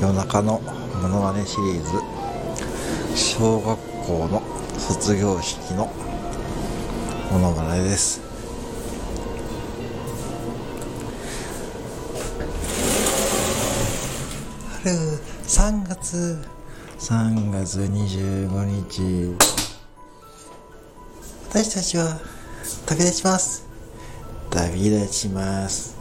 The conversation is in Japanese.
夜中のモノマネシリーズ、小学校の卒業式のモノマネです。春3月25日、私たちは旅立ちます。